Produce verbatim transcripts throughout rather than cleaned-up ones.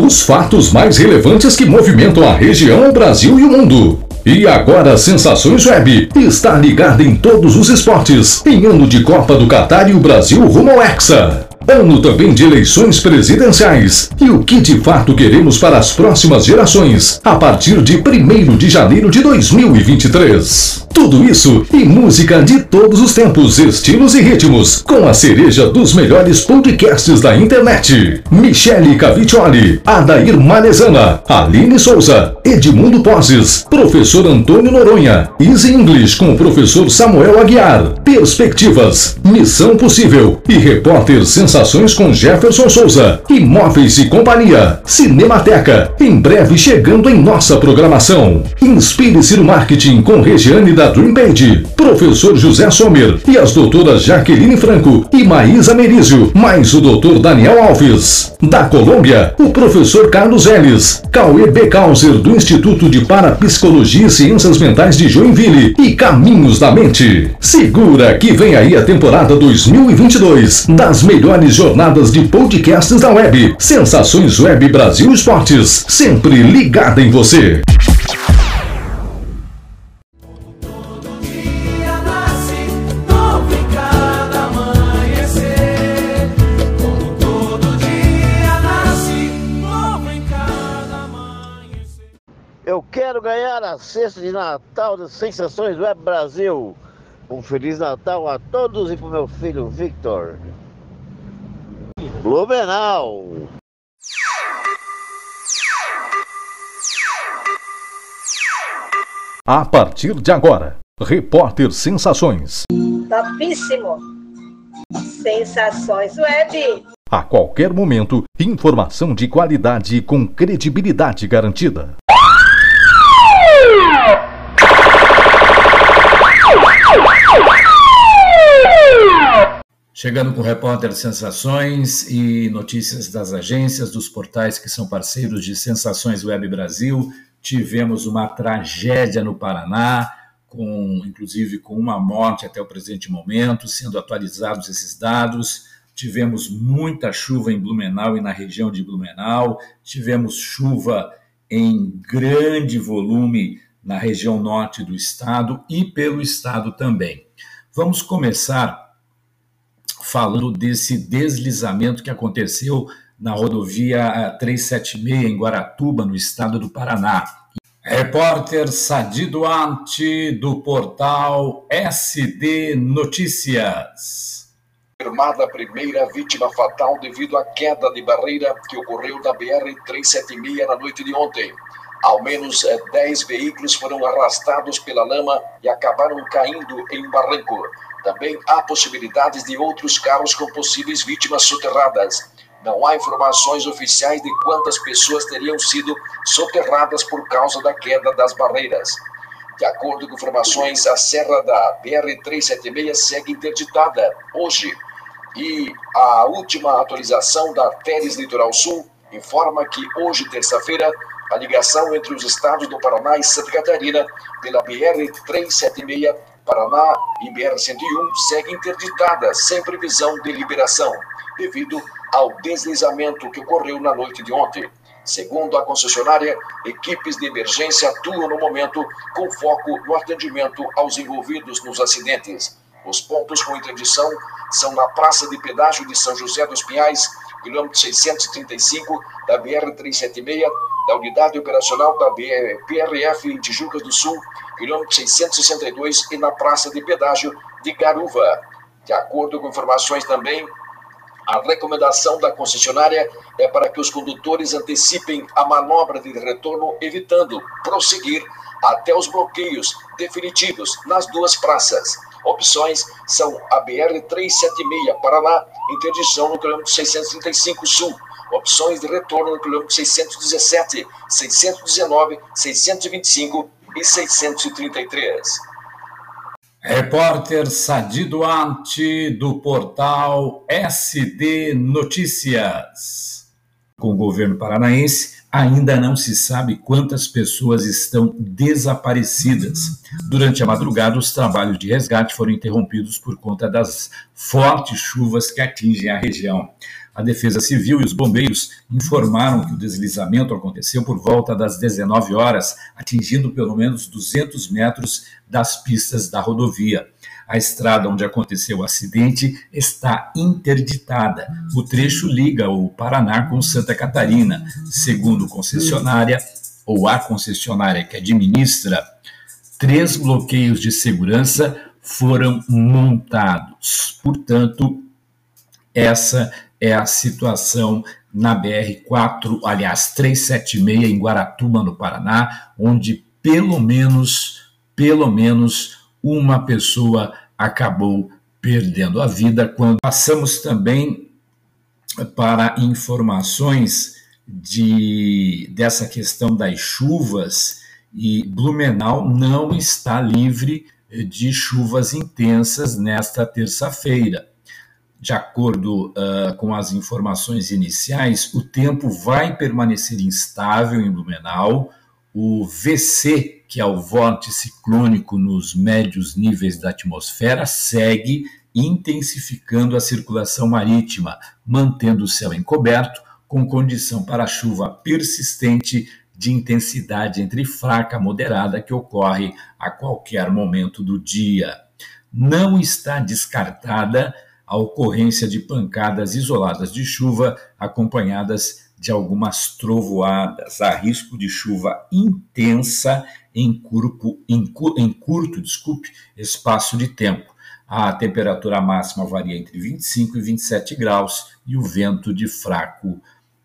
os fatos mais relevantes que movimentam a região, o Brasil e o mundo. E agora Sensações Web está ligada em todos os esportes, em ano de Copa do Catar e o Brasil rumo ao Hexa. Ano também de eleições presidenciais. E o que de fato queremos para as próximas gerações, a partir de primeiro de janeiro de dois mil e vinte e três. Tudo isso e música de todos os tempos, estilos e ritmos, com a cereja dos melhores podcasts da internet. Michele Caviccioli, Adair Malezana, Aline Souza, Edmundo Pozes, Professor Antônio Noronha, Easy English com o Professor Samuel Aguiar, Perspectivas, Missão Possível e Repórter Sensações com Jefferson Souza, Imóveis e Companhia, Cinemateca, em breve chegando em nossa programação. Inspire-se no marketing com Regiane da DreamBand, Professor José Sommer e as doutoras Jaqueline Franco e Maísa Merizio, mais o doutor Daniel Alves. Da Colômbia, o professor Carlos Ellis, Cauê B. Kauser do Instituto de Parapsicologia e Ciências Mentais de Joinville e Caminhos da Mente. Segura que vem aí a temporada dois mil e vinte e dois das melhores jornadas de podcasts da web. Sensações Web Brasil Esportes, sempre ligada em você. Eu quero ganhar a cesta de Natal das Sensações Web Brasil. Um Feliz Natal a todos e pro meu filho Victor. Blumenau. A partir de agora, Repórter Sensações. Topíssimo. Sensações Web. A qualquer momento, informação de qualidade e com credibilidade garantida. Chegando com o repórter Sensações e notícias das agências, dos portais que são parceiros de Sensações Web Brasil. Tivemos uma tragédia no Paraná, com, inclusive com uma morte até o presente momento, sendo atualizados esses dados. Tivemos muita chuva em Blumenau e na região de Blumenau. Tivemos chuva em grande volume na região norte do estado e pelo estado também. Vamos começar falando desse deslizamento que aconteceu na rodovia trezentos e setenta e seis, em Guaratuba, no estado do Paraná. Repórter Sadi Duarte, do portal S D Notícias. Confirmada a primeira vítima fatal devido à queda de barreira que ocorreu na B R trezentos e setenta e seis na noite de ontem. Ao menos dez veículos foram arrastados pela lama e acabaram caindo em um barranco. Também há possibilidades de outros carros com possíveis vítimas soterradas. Não há informações oficiais de quantas pessoas teriam sido soterradas por causa da queda das barreiras. De acordo com informações, a serra da B R trezentos e setenta e seis segue interditada hoje. E a última atualização da Teres Litoral Sul informa que hoje, terça-feira, a ligação entre os estados do Paraná e Santa Catarina pela B R trezentos e setenta e seis, Paraná e B R cento e um segue interditada sem previsão de liberação, devido ao deslizamento que ocorreu na noite de ontem. Segundo a concessionária, equipes de emergência atuam no momento com foco no atendimento aos envolvidos nos acidentes. Os pontos com interdição são na Praça de Pedágio de São José dos Pinhais, quilômetro seiscentos e trinta e cinco da B R trezentos e setenta e seis, da Unidade Operacional da P R F em Tijucas do Sul, quilômetro seiscentos e sessenta e dois, e na Praça de Pedágio de Garuva. De acordo com informações também, a recomendação da concessionária é para que os condutores antecipem a manobra de retorno, evitando prosseguir até os bloqueios definitivos nas duas praças. Opções são a B R trezentos e setenta e seis Paraná, interdição no quilômetro seiscentos e trinta e cinco Sul. Opções de retorno no quilômetro seiscentos e dezessete, seiscentos e dezenove, seiscentos e vinte e cinco e seiscentos e trinta e três. Repórter Sadi Duarte, do portal S D Notícias. Com o governo paranaense, Ainda não se sabe quantas pessoas estão desaparecidas. Durante a madrugada, os trabalhos de resgate foram interrompidos por conta das fortes chuvas que atingem a região. A Defesa Civil e os bombeiros informaram que o deslizamento aconteceu por volta das dezenove horas, atingindo pelo menos duzentos metros das pistas da rodovia. A estrada onde aconteceu o acidente está interditada. O trecho liga o Paraná com Santa Catarina. Segundo concessionária, ou a concessionária que administra, três bloqueios de segurança foram montados. Portanto, essa é a situação na B R quatro, aliás, trezentos e setenta e seis, em Guaratuba, no Paraná, onde pelo menos, pelo menos... uma pessoa acabou perdendo a vida. Quando passamos também para informações de, dessa questão das chuvas, e Blumenau não está livre de chuvas intensas nesta terça-feira. De acordo uh, com as informações iniciais, o tempo vai permanecer instável em Blumenau. O V C, que é o vórtice ciclônico nos médios níveis da atmosfera, segue intensificando a circulação marítima, mantendo o céu encoberto, com condição para chuva persistente de intensidade entre fraca e moderada, que ocorre a qualquer momento do dia. Não está descartada a ocorrência de pancadas isoladas de chuva, acompanhadas de algumas trovoadas. Há risco de chuva intensa Em, curpo, em, cu, em curto desculpe, espaço de tempo. A temperatura máxima varia entre vinte e cinco e vinte e sete graus e o vento de fraco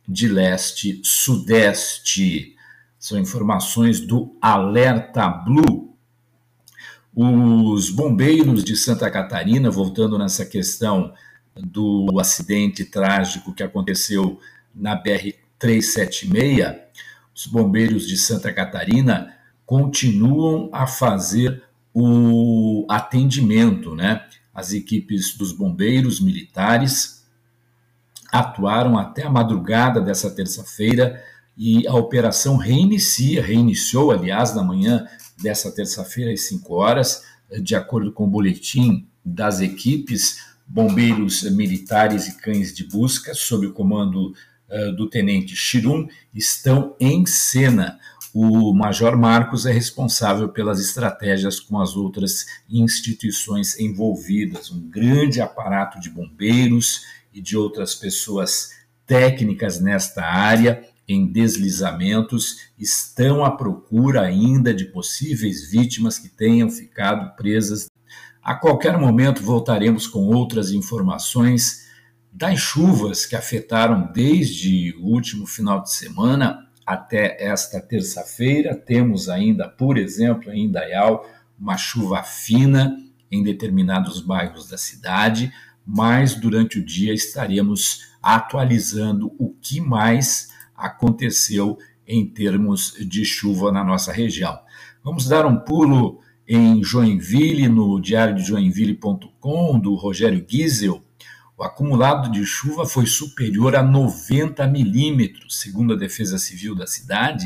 de leste-sudeste. São informações do Alerta Blue. Os bombeiros de Santa Catarina, voltando nessa questão do acidente trágico que aconteceu na B R trezentos e setenta e seis, os bombeiros de Santa Catarina continuam a fazer o atendimento, né? As equipes dos bombeiros militares atuaram até a madrugada dessa terça-feira e a operação reinicia, reiniciou, aliás, na manhã dessa terça-feira, às cinco horas, de acordo com o boletim das equipes, bombeiros militares e cães de busca, sob o comando uh, do tenente Chirum, estão em cena. O Major Marcos é responsável pelas estratégias com as outras instituições envolvidas. Um grande aparato de bombeiros e de outras pessoas técnicas nesta área, em deslizamentos, estão à procura ainda de possíveis vítimas que tenham ficado presas. A qualquer momento voltaremos com outras informações das chuvas que afetaram desde o último final de semana até esta terça-feira. Temos ainda, por exemplo, em Indaial, uma chuva fina em determinados bairros da cidade, mas durante o dia estaremos atualizando o que mais aconteceu em termos de chuva na nossa região. Vamos dar um pulo em Joinville, no diário de joinville ponto com, do Rogério Gizel. O acumulado de chuva foi superior a noventa milímetros, segundo a Defesa Civil da cidade.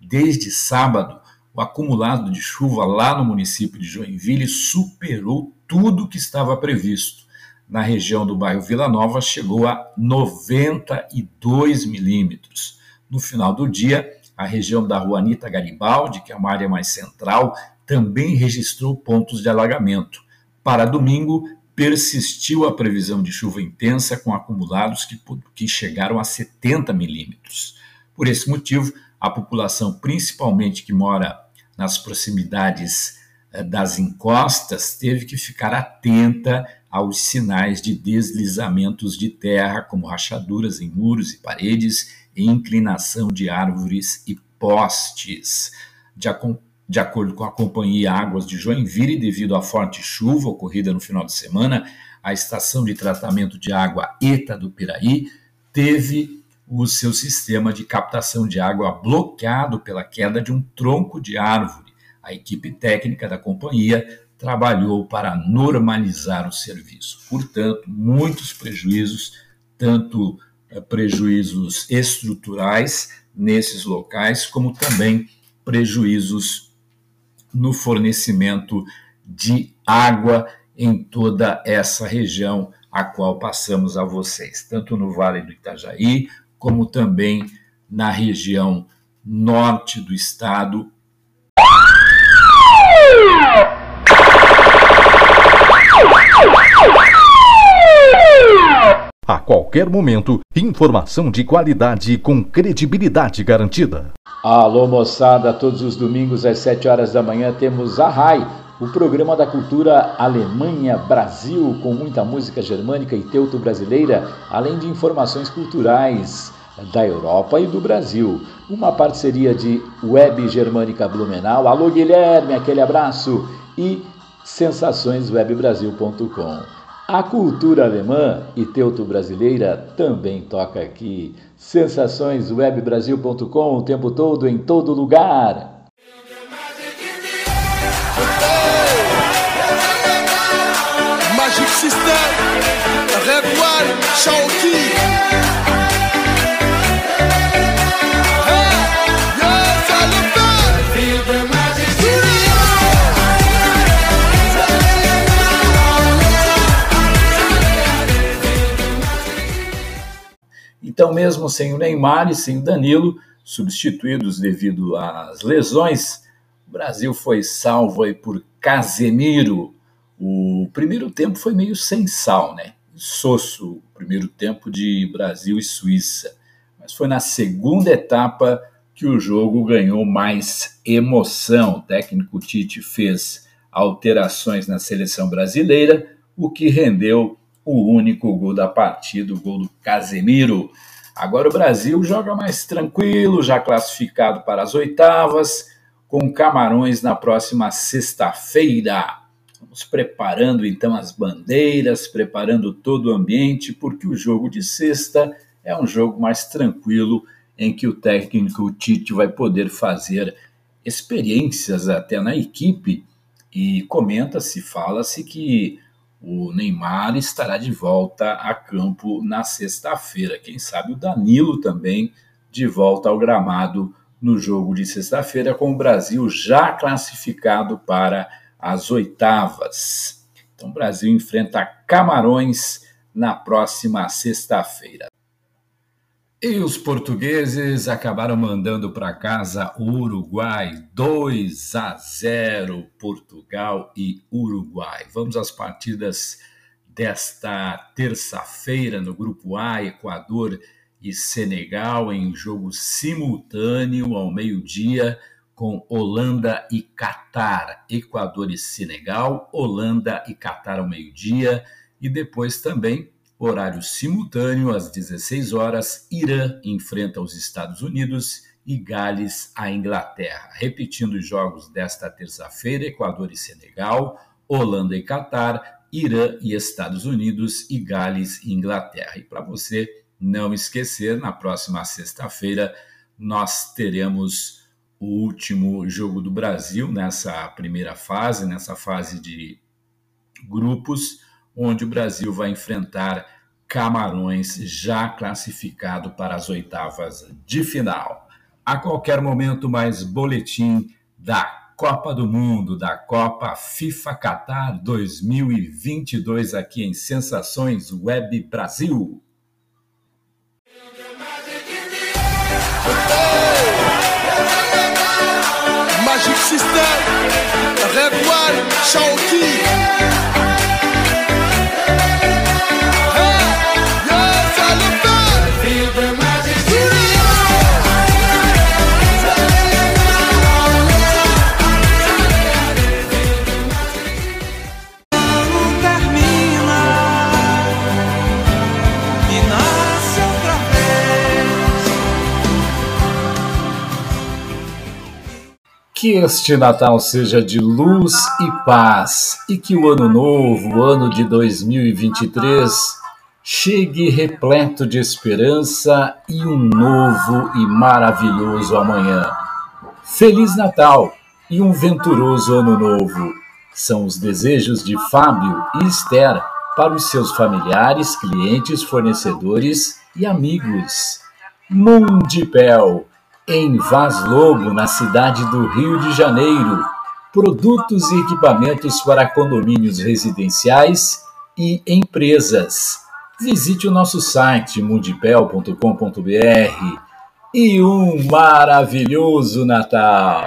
Desde sábado, o acumulado de chuva lá no município de Joinville superou tudo o que estava previsto. Na região do bairro Vila Nova, chegou a noventa e dois milímetros. No final do dia, a região da Rua Anitta Garibaldi, que é uma área mais central, também registrou pontos de alagamento. Para domingo, persistiu a previsão de chuva intensa com acumulados que, que chegaram a setenta milímetros. Por esse motivo, a população, principalmente que mora nas proximidades das encostas, teve que ficar atenta aos sinais de deslizamentos de terra, como rachaduras em muros e paredes e inclinação de árvores e postes. De acompanhamento, de acordo com a Companhia Águas de Joinville, devido à forte chuva ocorrida no final de semana, a estação de tratamento de água E T A do Piraí teve o seu sistema de captação de água bloqueado pela queda de um tronco de árvore. A equipe técnica da companhia trabalhou para normalizar o serviço. Portanto, muitos prejuízos, tanto prejuízos estruturais nesses locais, como também prejuízos no fornecimento de água em toda essa região a qual passamos a vocês, tanto no Vale do Itajaí, como também na região norte do estado. A qualquer momento, informação de qualidade com credibilidade garantida. Alô, moçada, todos os domingos às sete horas da manhã temos a R A I, o programa da cultura Alemanha-Brasil, com muita música germânica e teuto-brasileira, além de informações culturais da Europa e do Brasil. Uma parceria de Web Germânica Blumenau. Alô, Guilherme, aquele abraço. E sensações web brasil ponto com. A cultura alemã e teuto-brasileira também toca aqui. sensações web brasil ponto com o tempo todo, em todo lugar. Magic System, Revoal, Shaoqi. Então, mesmo sem o Neymar e sem o Danilo, substituídos devido às lesões, o Brasil foi salvo aí por Casemiro. O primeiro tempo foi meio sem sal, né? Sosso, o primeiro tempo de Brasil e Suíça. Mas foi na segunda etapa que o jogo ganhou mais emoção. O técnico Tite fez alterações na seleção brasileira, o que rendeu o único gol da partida, o gol do Casemiro. Agora o Brasil joga mais tranquilo, já classificado para as oitavas, com Camarões na próxima sexta-feira. Vamos preparando então as bandeiras, preparando todo o ambiente, porque o jogo de sexta é um jogo mais tranquilo, em que o técnico Tite vai poder fazer experiências até na equipe, e comenta-se, fala-se que o Neymar estará de volta a campo na sexta-feira. Quem sabe o Danilo também de volta ao gramado no jogo de sexta-feira, com o Brasil já classificado para as oitavas. Então o Brasil enfrenta Camarões na próxima sexta-feira. E os portugueses acabaram mandando para casa o Uruguai, dois a zero, Portugal e Uruguai. Vamos às partidas desta terça-feira no Grupo A, Equador e Senegal, em jogo simultâneo ao meio-dia, com Holanda e Catar. Equador e Senegal, Holanda e Catar ao meio-dia, e depois também horário simultâneo, às dezesseis horas, Irã enfrenta os Estados Unidos e Gales a Inglaterra. Repetindo os jogos desta terça-feira, Equador e Senegal, Holanda e Catar, Irã e Estados Unidos e Gales e Inglaterra. E para você não esquecer, na próxima sexta-feira nós teremos o último jogo do Brasil nessa primeira fase, nessa fase de grupos, onde o Brasil vai enfrentar Camarões, já classificado para as oitavas de final. A qualquer momento, mais boletim da Copa do Mundo, da Copa FIFA Qatar dois mil e vinte e dois, aqui em Sensações Web Brasil. Magic System, Revoal, Shaoqi. Que este Natal seja de luz e paz, e que o ano novo, o ano de dois mil e vinte e três, chegue repleto de esperança e um novo e maravilhoso amanhã. Feliz Natal e um venturoso ano novo. São os desejos de Fábio e Esther para os seus familiares, clientes, fornecedores e amigos. Mundipel, em Vaz Lobo, na cidade do Rio de Janeiro, produtos e equipamentos para condomínios residenciais e empresas. Visite o nosso site mundipel ponto com ponto br e um maravilhoso Natal!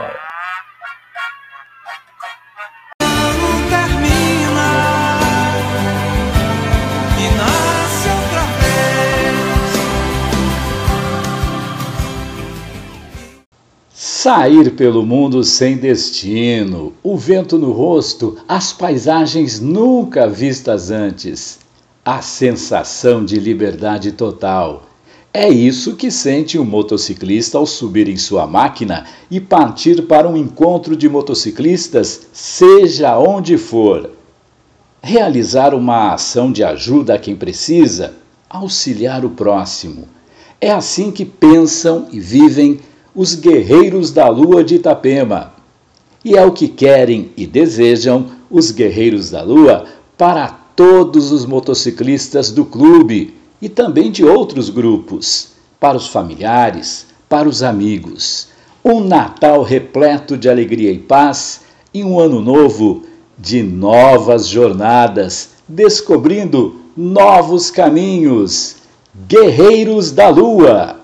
Sair pelo mundo sem destino, o vento no rosto, as paisagens nunca vistas antes, a sensação de liberdade total. É isso que sente um motociclista ao subir em sua máquina e partir para um encontro de motociclistas, seja onde for. Realizar uma ação de ajuda a quem precisa, auxiliar o próximo. É assim que pensam e vivem os Guerreiros da Lua de Itapema. E é o que querem e desejam os Guerreiros da Lua para todos os motociclistas do clube e também de outros grupos, para os familiares, para os amigos. Um Natal repleto de alegria e paz e um ano novo de novas jornadas, descobrindo novos caminhos. Guerreiros da Lua!